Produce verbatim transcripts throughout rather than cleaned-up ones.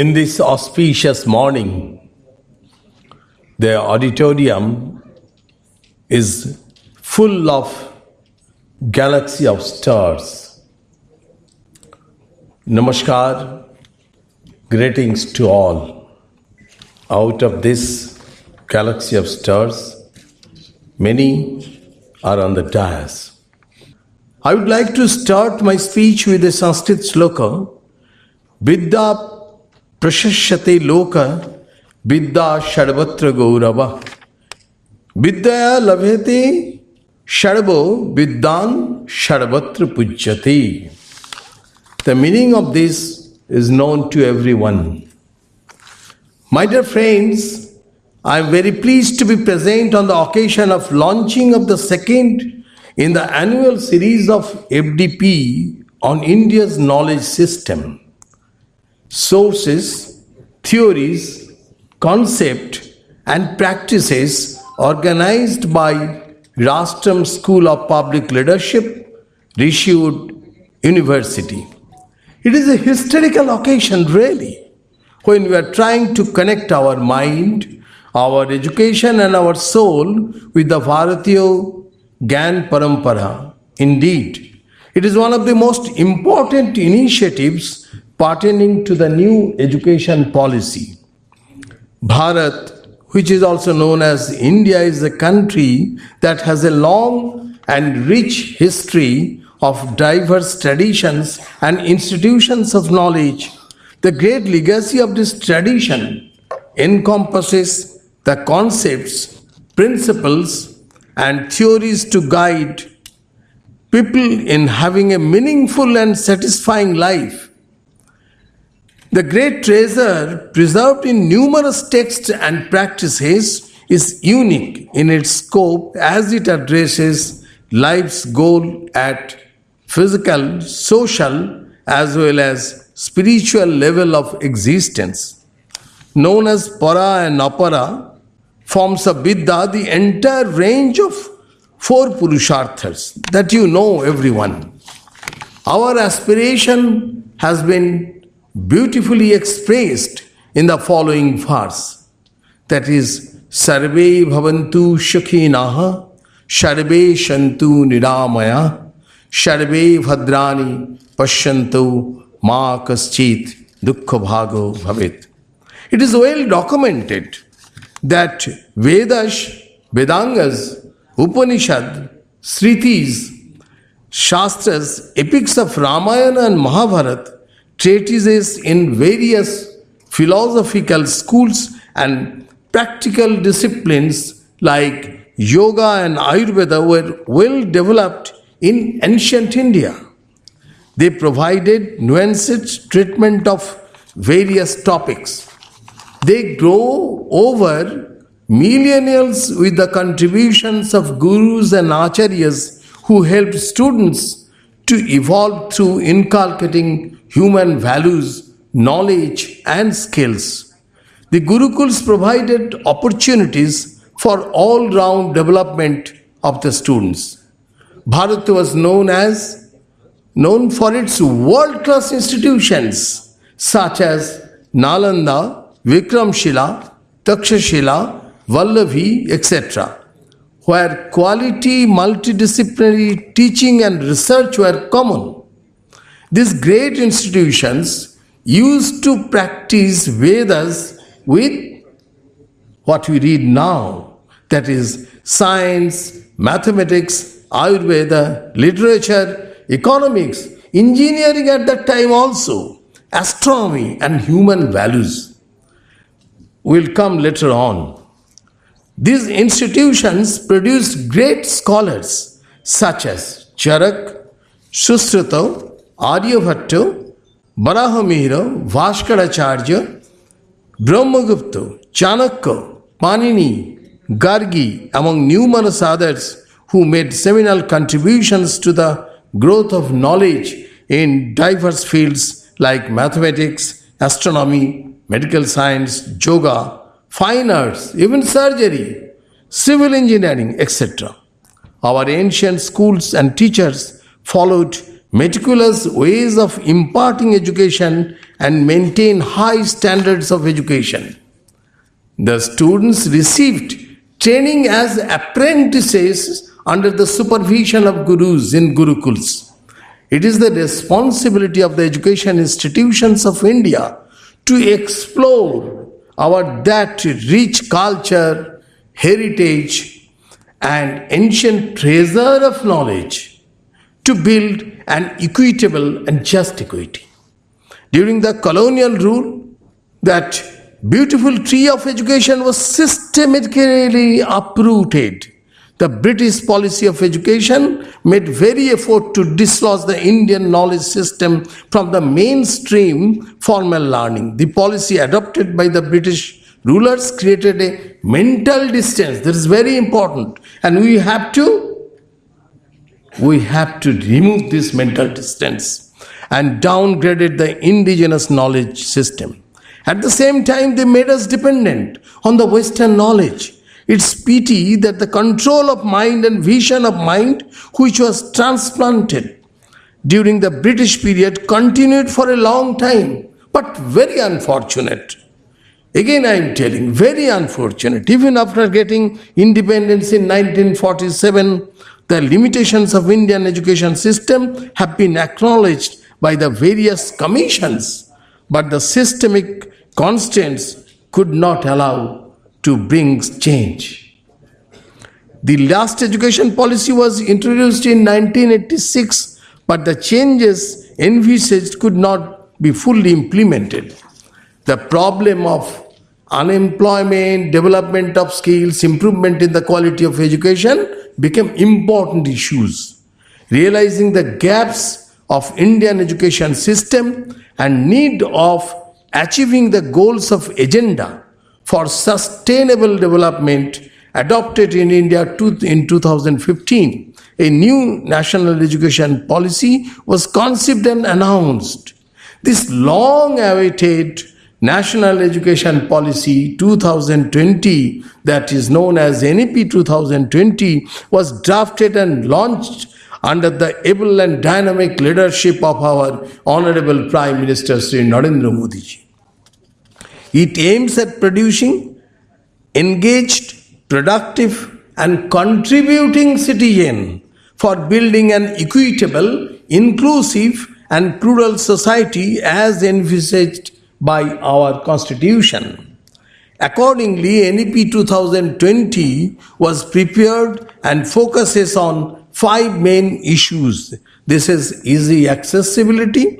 In this auspicious morning, the auditorium is full of galaxy of stars. Namaskar, greetings to all. Out of this galaxy of stars, many are on the dais. I would like to start my speech with a Sanskrit sloka, Vidya Prashashyate loka vidya sarvatra gaurava. Vidya labhyate sarvo vidyan sarvatra pujyate. The meaning of this is known to everyone. My dear friends, I am very pleased to be present on the occasion of launching of the second in the annual series of F D P on India's knowledge system. Sources, theories, concept and practices organized by Rashtram School of Public Leadership, Rishud University. It is a historical occasion really, when we are trying to connect our mind, our education and our soul with the Bharatiya Gyan Parampara. Indeed, it is one of the most important initiatives pertaining to the new education policy. Bharat, which is also known as India, is a country that has a long and rich history of diverse traditions and institutions of knowledge. The great legacy of this tradition encompasses the concepts, principles, and theories to guide people in having a meaningful and satisfying life. The great treasure preserved in numerous texts and practices is unique in its scope as it addresses life's goal at physical, social as well as spiritual level of existence. Known as para and apara, forms of vidya the entire range of four purusharthas that you know everyone. Our aspiration has been beautifully expressed in the following verse, that is, Sarve bhavantu sukhinaha, sarve shantu niramaya, sarve bhadrani pashyantu ma kaschit dukkha bhago bhavet. It is well documented that Vedas, Vedangas, Upanishad, Sritis, Shastras, epics of Ramayana and Mahabharata, treatises in various philosophical schools and practical disciplines like yoga and Ayurveda were well developed in ancient India. They provided nuanced treatment of various topics. They grow over millennials with the contributions of gurus and acharyas who helped students to evolve through inculcating human values, knowledge and skills. The Gurukuls provided opportunities for all-round development of the students. Bharat was known as, known for its world-class institutions such as Nalanda, Vikramshila, Takshashila, Vallabhi, et cetera, where quality multidisciplinary teaching and research were common. These great institutions used to practice Vedas with what we read now, that is science, mathematics, Ayurveda, literature, economics, engineering at that time also, astronomy and human values. We'll come later on. These institutions produced great scholars such as Charak, Sushruta, Aryabhata, Varahamihira, Bhaskaracharya, Brahmagupta, Chanakya, Panini, Gargi, among numerous others who made seminal contributions to the growth of knowledge in diverse fields like mathematics, astronomy, medical science, yoga, fine arts, even surgery, civil engineering, et cetera. Our ancient schools and teachers followed meticulous ways of imparting education and maintain high standards of education. The students received training as apprentices under the supervision of gurus in gurukuls. It is the responsibility of the education institutions of India to explore our that rich culture, heritage, and ancient treasure of knowledge to build an equitable and just equity. During the colonial rule, that beautiful tree of education was systematically uprooted. The British policy of education made very effort to dislodge the Indian knowledge system from the mainstream formal learning. The policy adopted by the British rulers created a mental distance. That is very important. And we have to, we have to remove this mental distance and downgraded the indigenous knowledge system. At the same time, they made us dependent on the Western knowledge. It's pity that the control of mind and vision of mind, which was transplanted during the British period, continued for a long time, but very unfortunate. Again, I am telling, very unfortunate. Even after getting independence in nineteen forty-seven, the limitations of Indian education system have been acknowledged by the various commissions, but the systemic constraints could not allow to bring change. The last education policy was introduced in nineteen eighty-six, but the changes envisaged could not be fully implemented. The problem of unemployment, development of skills, improvement in the quality of education became important issues. Realizing the gaps of Indian education system and need of achieving the goals of agenda for sustainable development adopted in India in two thousand fifteen, a new national education policy was conceived and announced. This long-awaited National Education Policy twenty twenty, that is known as N E P twenty twenty, was drafted and launched under the able and dynamic leadership of our Honorable Prime Minister Sri Narendra Modi ji. It aims at producing engaged, productive and contributing citizen for building an equitable, inclusive and plural society as envisaged by our Constitution. Accordingly, N E P twenty twenty was prepared and focuses on five main issues. This is easy accessibility,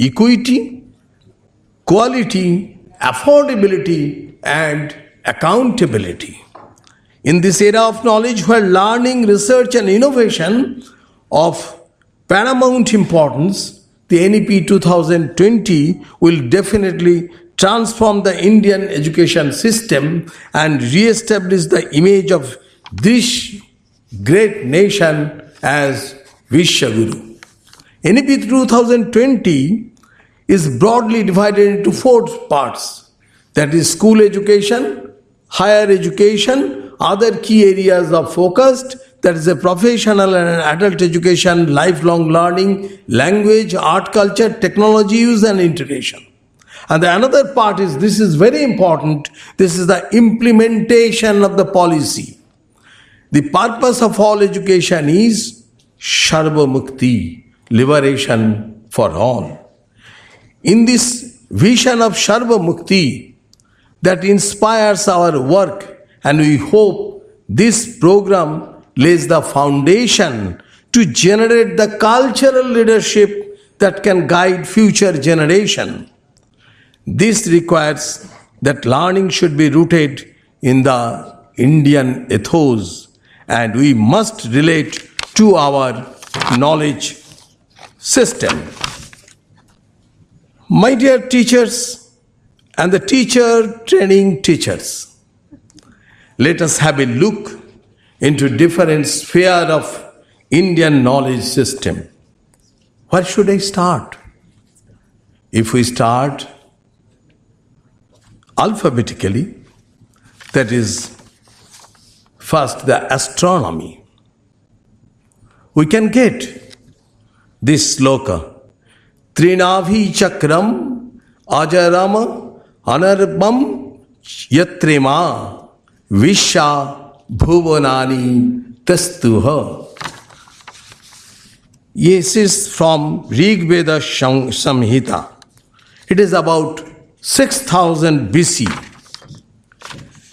equity, quality, affordability, and accountability. In this era of knowledge, where learning, research, and innovation of paramount importance, the N E P twenty twenty will definitely transform the Indian education system and re-establish the image of this great nation as Vishwaguru. N E P twenty twenty is broadly divided into four parts, that is school education, higher education, other key areas of focus, that is a professional and adult education, lifelong learning, language, art, culture, technology use and integration. And the another part is, this is very important, this is the implementation of the policy. The purpose of all education is Sarva Mukti, liberation for all. In this vision of Sarva Mukti that inspires our work, and we hope this program lays the foundation to generate the cultural leadership that can guide future generation. This requires that learning should be rooted in the Indian ethos, and we must relate to our knowledge system. My dear teachers and the teacher training teachers, let us have a look into different sphere of Indian knowledge system. Where should I start? If we start alphabetically, that is first the astronomy, we can get this sloka: Trinavi Chakram Ajarama Anarbam Yatrima Visha Bhuvanani Tastuha. This is from Rig Veda Samhita. It is about six thousand B C.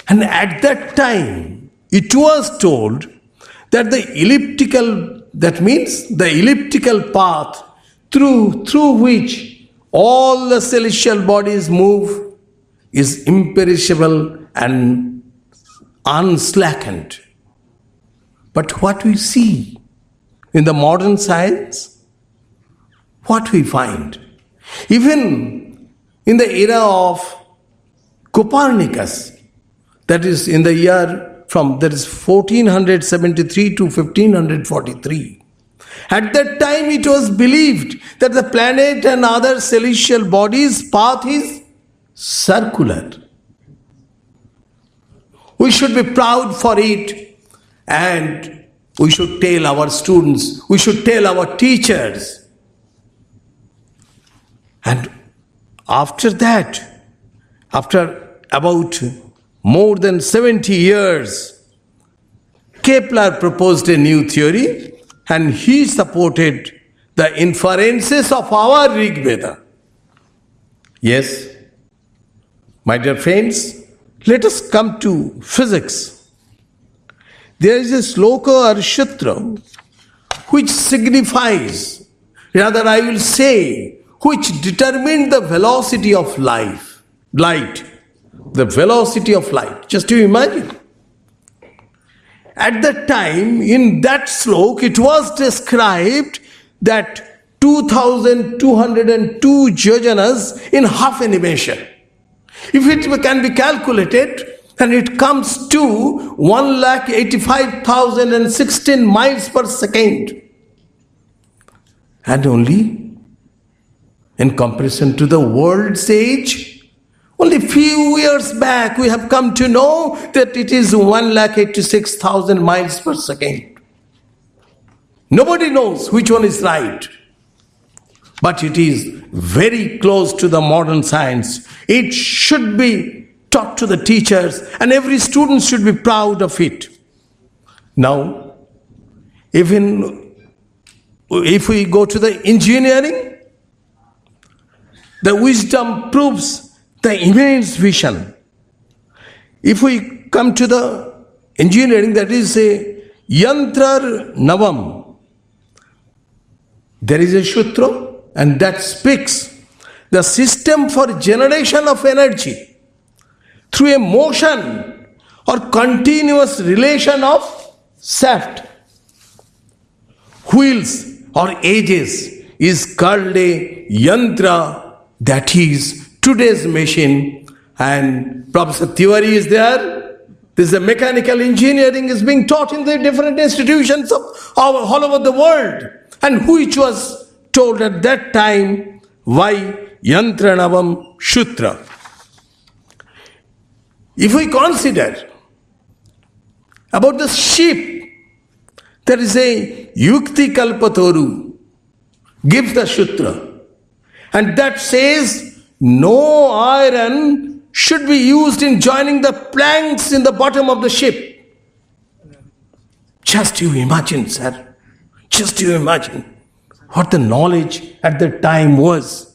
And at that time, it was told that the elliptical, that means the elliptical path through, through which all the celestial bodies move is imperishable and unslackened. But what we see in the modern science, what we find, even in the era of Copernicus, that is in the year from that is fourteen seventy-three to fifteen forty-three, at that time it was believed that the planet and other celestial bodies' path is circular. We should be proud for it, and we should tell our students, we should tell our teachers. And after that, after about more than seventy years, Kepler proposed a new theory, and he supported the inferences of our Rig Veda. Yes, my dear friends, let us come to physics. There is a sloka or shutram which signifies, rather I will say, which determined the velocity of life, light, the velocity of light. Just you imagine. At that time, in that sloka, it was described that two thousand two hundred two yojanas in half animation. If it can be calculated, and it comes to one lakh eighty-five thousand sixteen miles per second. And only in comparison to the world's age, only few years back we have come to know that it is one lakh eighty-six thousand miles per second. Nobody knows which one is right. But it is very close to the modern science. It should be taught to the teachers, and every student should be proud of it. Now, even if we go to the engineering, the wisdom proves the immense vision. If we come to the engineering, that is a Yantrarnavam, there is a sutra, and that speaks the system for generation of energy through a motion or continuous relation of shaft, wheels or edges is called a yantra, that is today's machine. And Professor Tiwari is there. This is the mechanical engineering is being taught in the different institutions of, of all over the world, and which was told at that time by Yantranavam Sutra. If we consider about the ship, there is a Yukti Kalpataru gives the sutra, and that says no iron should be used in joining the planks in the bottom of the ship. Just you imagine, sir, just you imagine what the knowledge at that time was.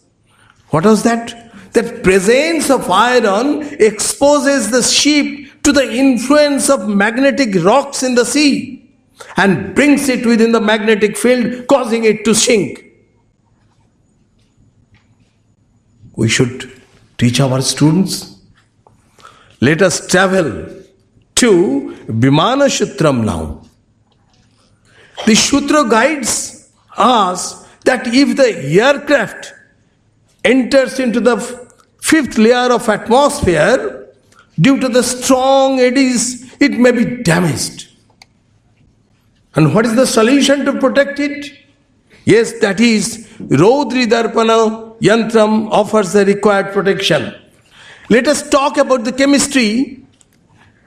What was that? That presence of iron exposes the ship to the influence of magnetic rocks in the sea and brings it within the magnetic field, causing it to sink. We should teach our students. Let us travel to Vimana Sutram now. The Sutra guides us that if the aircraft enters into the fifth layer of atmosphere, due to the strong eddies, it may be damaged. And what is the solution to protect it? Yes, that is, Rodri Darpana Yantram offers the required protection. Let us talk about the chemistry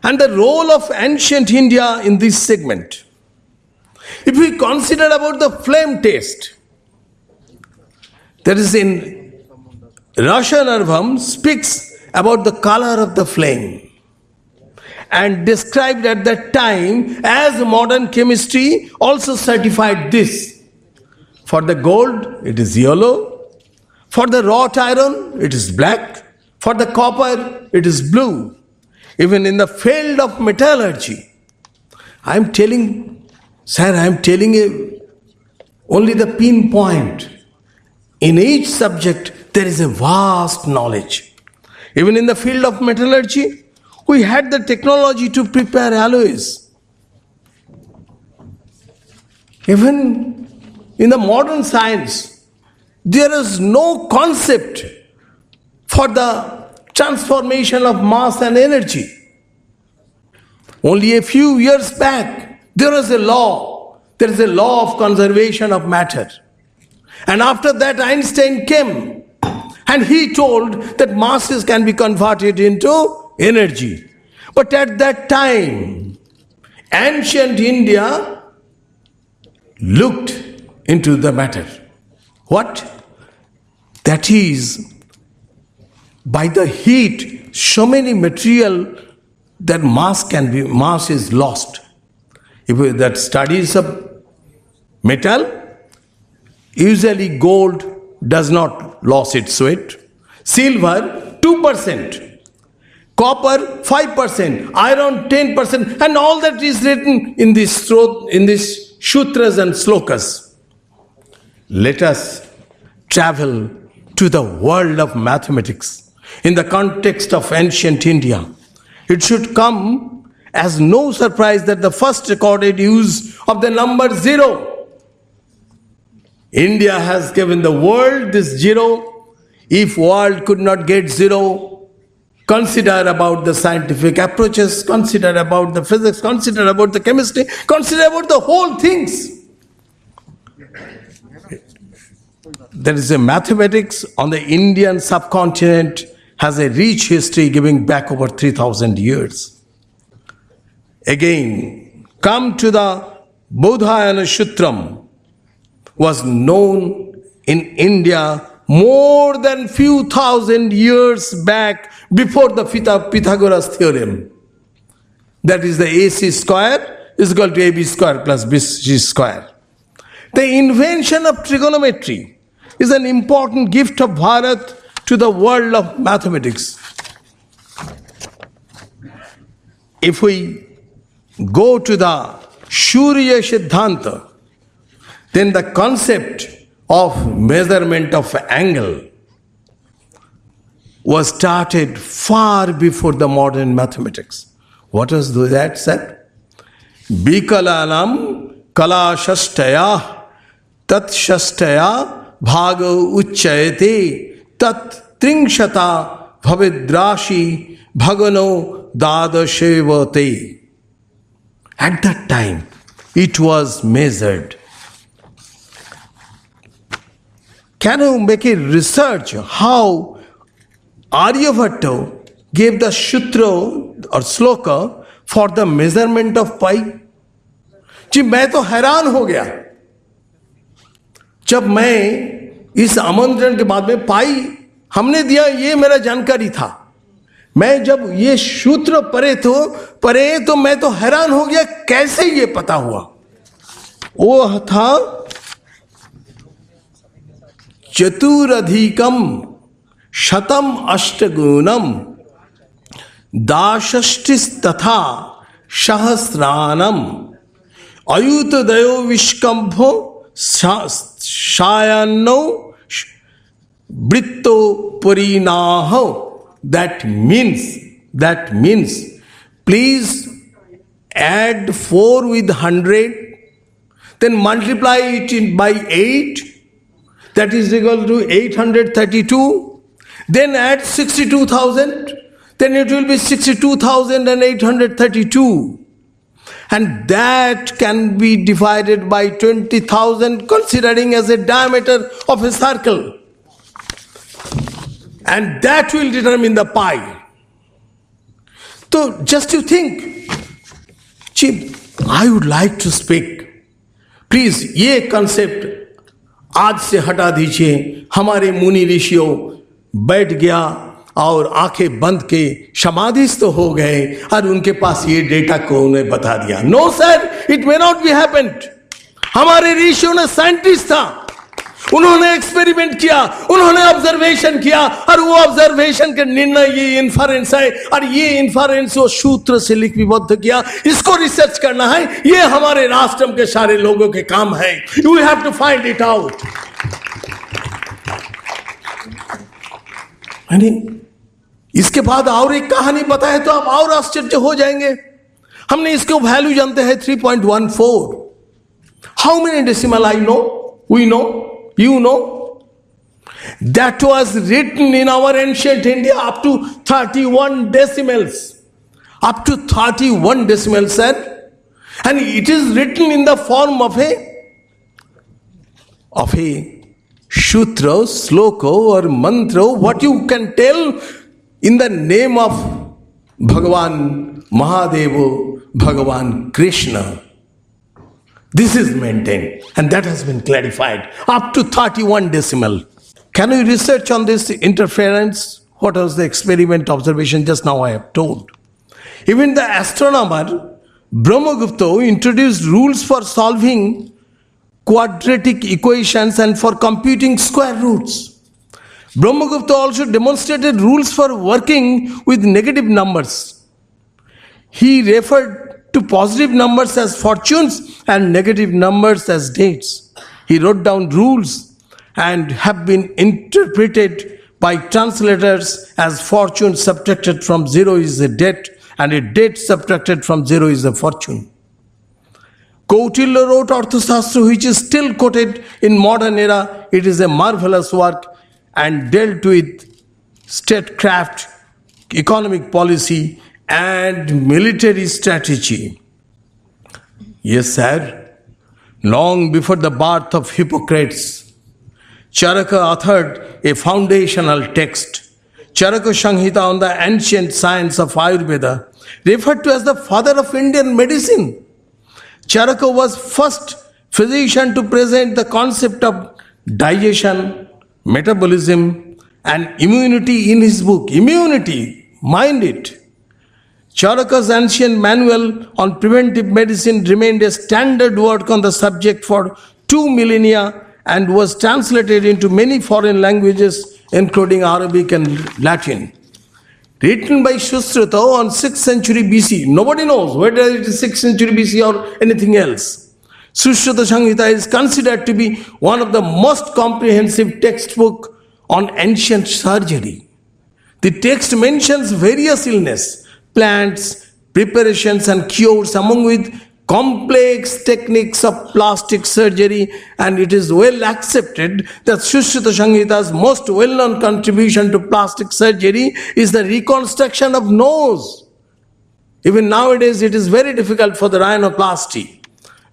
and the role of ancient India in this segment. If we consider about the flame test, that is in Rasayanarnavam speaks about the color of the flame and described at that time as modern chemistry also certified this. For the gold, it is yellow. For the wrought iron, it is black. For the copper, it is blue. Even in the field of metallurgy, I am telling, sir, I am telling you only the pinpoint. In each subject, there is a vast knowledge. Even in the field of metallurgy, we had the technology to prepare alloys. Even in the modern science, there is no concept for the transformation of mass and energy. Only a few years back, there was a law. There is a law of conservation of matter. And after that, Einstein came and he told that masses can be converted into energy. But at that time, ancient India looked into the matter. What? That is, by the heat, so many material that mass can be, mass is lost. If we, that studies of metal, usually gold does not lose its weight. Silver, two percent. Copper, five percent. Iron, ten percent. And all that is written in this throat, in these sutras and slokas. Let us travel to the world of mathematics in the context of ancient India. It should come as no surprise that the first recorded use of the number zero, India has given the world this zero. If world could not get zero, consider about the scientific approaches, consider about the physics, consider about the chemistry, consider about the whole things. There is a mathematics on the Indian subcontinent has a rich history giving back over three thousand years. Again, come to the Bodhayana Shutram. Was known in India more than few thousand years back before the Pythagoras theorem. That is the A C square is equal to A B square plus B C square. The invention of trigonometry is an important gift of Bharat to the world of mathematics. If we go to the Shurya Siddhanta, then the concept of measurement of angle was started far before the modern mathematics. What was that said? Bikalanam kala shashtaya tat shashtaya bhago uccayate tat tringshata bhavidrashi bhagano dadashevate. At that time, it was measured. Can you make a research how Aryabhata gave the sutra or sloka for the measurement of pi? जी मैं तो हैरान हो गया जब मैं इस आमंत्रण के बाद में पाई हमने दिया ये मेरा जानकारी था मैं जब ये सूत्र पढ़े तो पढ़े तो मैं तो हैरान हो गया कैसे ये पता हुआ वो था Chaturadhikam shatam ashtagunam dashashtis tatha shahasranam ayutadayo vishkambho shayanno britto purinaho. That means, that means, please add four with hundred, then multiply it by eight. That is equal to eight hundred thirty-two, then add sixty-two thousand, then it will be sixty-two thousand eight hundred thirty-two. And that can be divided by twenty thousand, considering as a diameter of a circle. And that will determine the pi. So just you think, Chief, I would like to speak. Please, ye concept. आज से हटा दीजिए हमारे मुनि ऋषियों बैठ गया और आंखें बंद के समाधिस्थ हो गए और उनके पास ये डेटा को उन्हें बता दिया. No sir, it may not be happened. हमारे ऋषियों ने साइंटिस्ट था, उन्होंने एक्सपेरिमेंट किया, उन्होंने ऑब्जर्वेशन किया और वो ऑब्जर्वेशन के निर्णय ये इन्फरेंस है और ये इन्फरेंस वो सूत्र से लिपिबद्ध किया, इसको रिसर्च करना है. ये हमारे राष्ट्रम के सारे लोगों के काम है. You have to find it out. इसके बाद और एक कहानी बताए तो आप और आश्चर्य हो जाएंगे. हमने इसको वैल्यू जानते हैं three point one four. How many decimal I know, we know, you know, that was written in our ancient India up to thirty-one decimals, up to thirty-one decimals, sir, and it is written in the form of a of a sutra, sloka or mantra, what you can tell in the name of Bhagavan Mahadeva, Bhagavan Krishna. This is maintained and that has been clarified up to thirty-one decimal. Can you research on this interference? What was the experiment observation just now I have told? Even the astronomer Brahmagupta introduced rules for solving quadratic equations and for computing square roots. Brahmagupta also demonstrated rules for working with negative numbers. He referred to positive numbers as fortunes and negative numbers as dates. He wrote down rules and have been interpreted by translators as fortune subtracted from zero is a debt and a debt subtracted from zero is a fortune. Kautilya wrote Arthashastra, which is still quoted in modern era. It is a marvelous work and dealt with statecraft, economic policy, and military strategy. Yes, sir. Long before the birth of Hippocrates, Charak authored a foundational text, Charaka Sanghita, on the ancient science of Ayurveda, referred to as the father of Indian medicine. Charaka was first physician to present the concept of digestion, metabolism, and immunity in his book. Immunity, mind it. Charaka's ancient manual on preventive medicine remained a standard work on the subject for two millennia and was translated into many foreign languages, including Arabic and Latin. Written by Sushruta on sixth century B C. Nobody knows whether it is sixth century B C or anything else. Sushruta Sanghita is considered to be one of the most comprehensive textbooks on ancient surgery. The text mentions various illnesses, plants, preparations and cures, among with complex techniques of plastic surgery, and it is well accepted that Sushruta Sanghita's most well-known contribution to plastic surgery is the reconstruction of nose. Even nowadays it is very difficult for the rhinoplasty.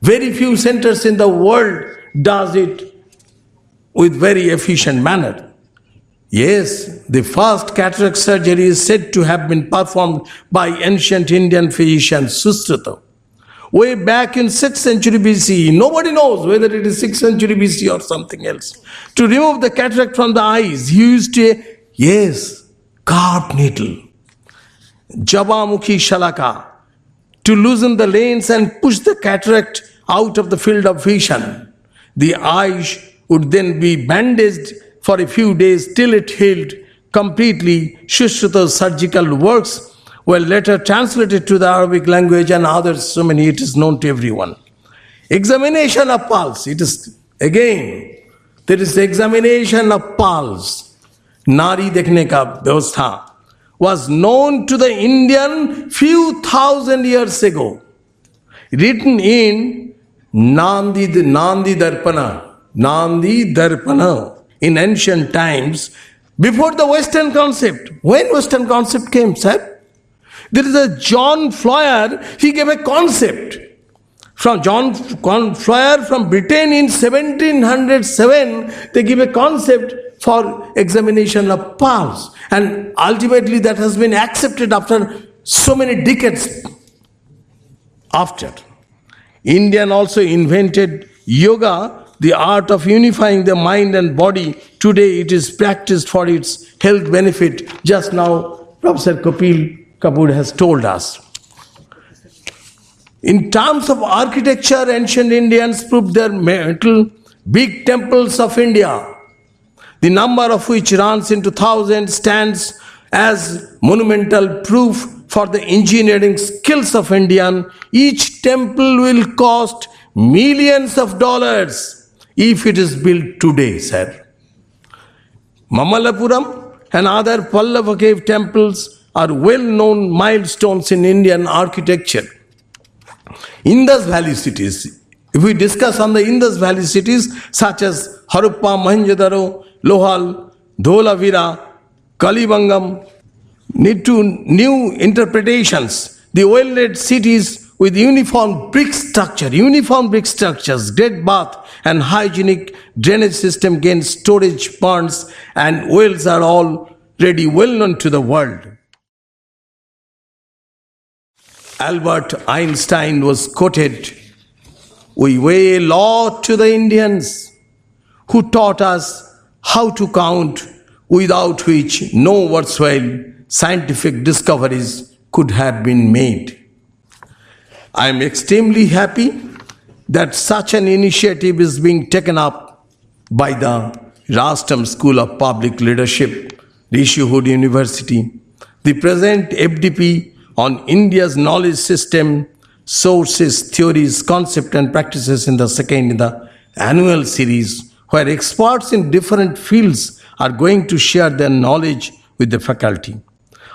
Very few centers in the world does it with very efficient manner. Yes, the first cataract surgery is said to have been performed by ancient Indian physician Sushruta. Way back in sixth century B C, nobody knows whether it is sixth century B C or something else. To remove the cataract from the eyes, he used a, yes, carved needle, Javamukhi Shalaka, to loosen the lens and push the cataract out of the field of vision. The eyes would then be bandaged for a few days till it healed completely. Sushruta's surgical works were later translated to the Arabic language and others, so many it is known to everyone. Examination of pulse, it is again, there is the examination of pulse, Nari Dekhne Ka Vyavastha, was known to the Indian few thousand years ago. Written in Nandi, Nandi Darpana, Nandi Darpana. In ancient times, before the Western concept. When Western concept came, sir? There is a John Floyer, he gave a concept. From John Floyer from Britain in seventeen oh seven, they give a concept for examination of pulse. And ultimately that has been accepted after so many decades after. Indian also invented yoga the art of unifying the mind and body. Today it is practiced for its health benefit. Just now, Professor Kapil Kapoor has told us. In terms of architecture, ancient Indians proved their mental big temples of India, the number of which runs into thousands, stands as monumental proof for the engineering skills of Indian. Each temple will cost millions of dollars if it is built today, sir. Mamallapuram and other Pallava cave temples are well-known milestones in Indian architecture. Indus Valley cities. If we discuss on the Indus Valley cities such as Harappa, Mohenjo-daro, Lohal, Dholavira, Kalibangam, need to new interpretations. The well-laid cities with uniform brick structure, uniform brick structures, great bath and hygienic drainage system, gain storage ponds and wells are already well known to the world. Albert Einstein was quoted, "We owe a lot to the Indians who taught us how to count, without which no worthwhile scientific discoveries could have been made." I am extremely happy that such an initiative is being taken up by the Rashtram School of Public Leadership, Rishud University. The present F D P on India's knowledge system, sources, theories, concepts and practices in the second in the annual series, where experts in different fields are going to share their knowledge with the faculty.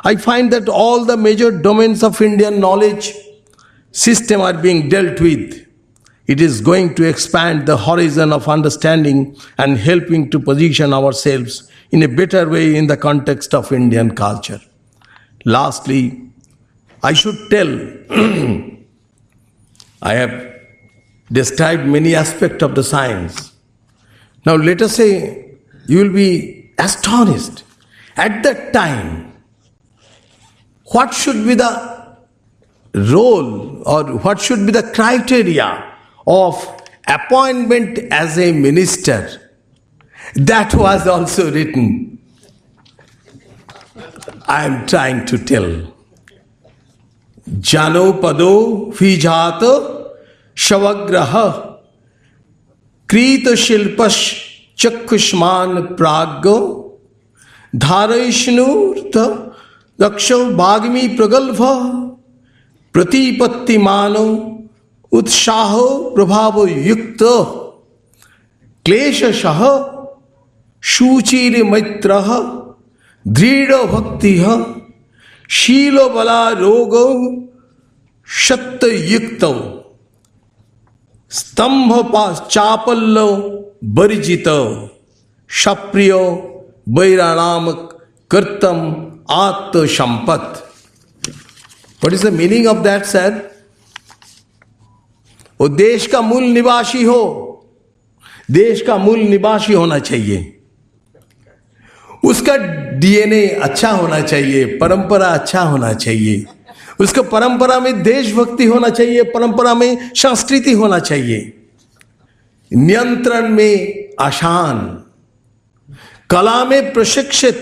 I find that all the major domains of Indian knowledge system are being dealt with. It is going to expand the horizon of understanding and helping to position ourselves in a better way in the context of Indian culture. Lastly, I should tell, I have described many aspects of the science. Now let us say, you will be astonished. At that time, what should be the role or what should be the criteria of appointment as a minister? That was also written. I am trying to tell. Jano Pado Vijata Shavagraha Krita Shilpash Chakushman Praggo Dharaishnurta Daksha Bhagmi Pragalva Pratipattimano Utshaho Prabhavo Yukta Klesha Shaha Shuchiri Maitraha Drida Bhaktiha Shilo Bala Rogo Shatta Yukta Stambha Chapallo Barijita Shapriyo Bairanamak Kartam Atta Shampat. What is the meaning of that, sir? O desh ka mul nivashi ho. Desh ka mul nivashi hona chahiye. उसका DNA अच्छा होना चाहिए, परंपरा अच्छा होना चाहिए, उसका परंपरा में देशभक्ति होना चाहिए, परंपरा में संस्कृति होना चाहिए, नियंत्रण में आसान, कला में प्रशिक्षित,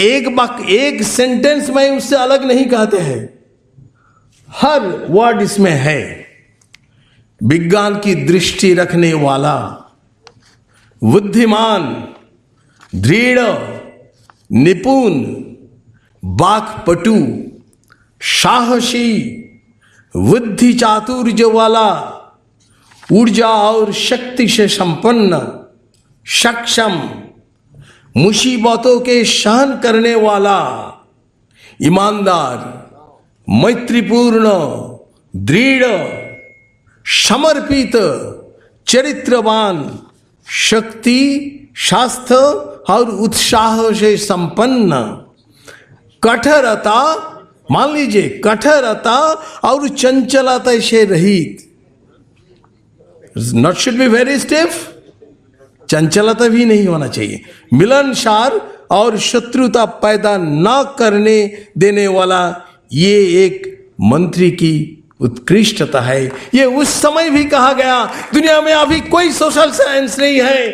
एक बात एक सेंटेंस में उससे अलग नहीं कहते हैं, हर वर्ड इसमें है, विज्ञान की दृष्टि रखने वाला, बुद्धिमान, Drida, Nipun, Bakpatu, Shahashi, Vidhi Chaturjawala, Urja aur Shakti se Sampanna, Shaksham, Musibaton ke Sahan Karne Wala, Imandar, Maitripurna, Drida, Samarpita, Charitravan, Shakti, Shastra, और उत्साह से संपन्न कठोरता मान लीजिए कठोरता और चंचलता से रहित not should be very stiff चंचलता भी नहीं होना चाहिए मिलनसार और शत्रुता पैदा ना करने देने वाला ये एक मंत्री की उत्कृष्टता है। ये उस समय भी कहा गया। दुनिया में अभी कोई सोशल साइंस नहीं है,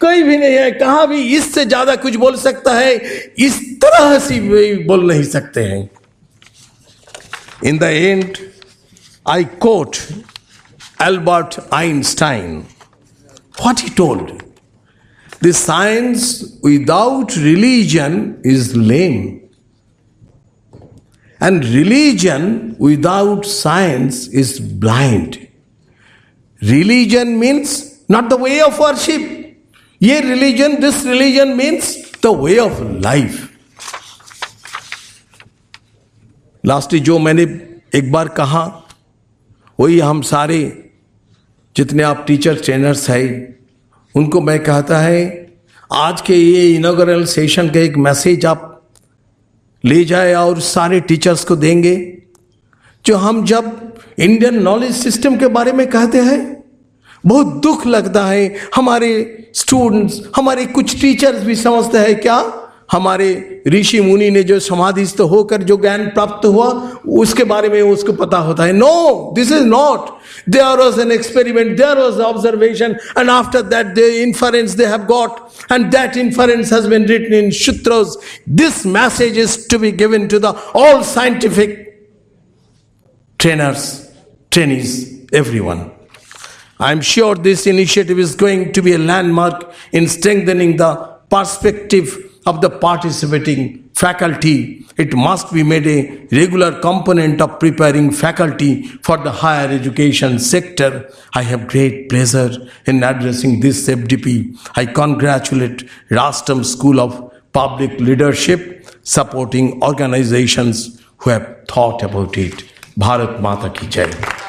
कोई भी नहीं है कहाँ भी इससे ज्यादा कुछ बोल सकता है, इस तरह से भी बोल नहीं सकते हैं। In the end, I quote Albert Einstein, what he told, the science without religion is lame. And religion without science is blind. Religion means not the way of worship. Ye religion, this religion means the way of life. Lastly, जो मैंने एक बार कहा वही हम सारे जितने आप teacher trainers हैं उनको मैं कहता है, आज के ये इनॉग्रल सेशन का एक मैसेज आप ले जाए और सारे टीचर्स को देंगे। जो हम जब इंडियन नॉलेज सिस्टम के बारे में कहते हैं बहुत दुख लगता है, हमारे स्टूडेंट्स हमारे कुछ टीचर्स भी समझते हैं क्या हमारे ऋषि मुनि ने जो समाधिस्थ होकर जो ज्ञान प्राप्त हुआ उसके बारे में उसको पता होता है। No, this is not. There was an experiment, there was observation and after that the inference they have got and that inference has been written in sutras. This message is to be given to the all scientific trainers, trainees, everyone. I am sure this initiative is going to be a landmark in strengthening the perspective of the participating faculty. It must be made a regular component of preparing faculty for the higher education sector. I have great pleasure in addressing this F D P. I congratulate Rashtram School of Public Leadership, supporting organizations who have thought about it. Bharat Mata Ki Jai.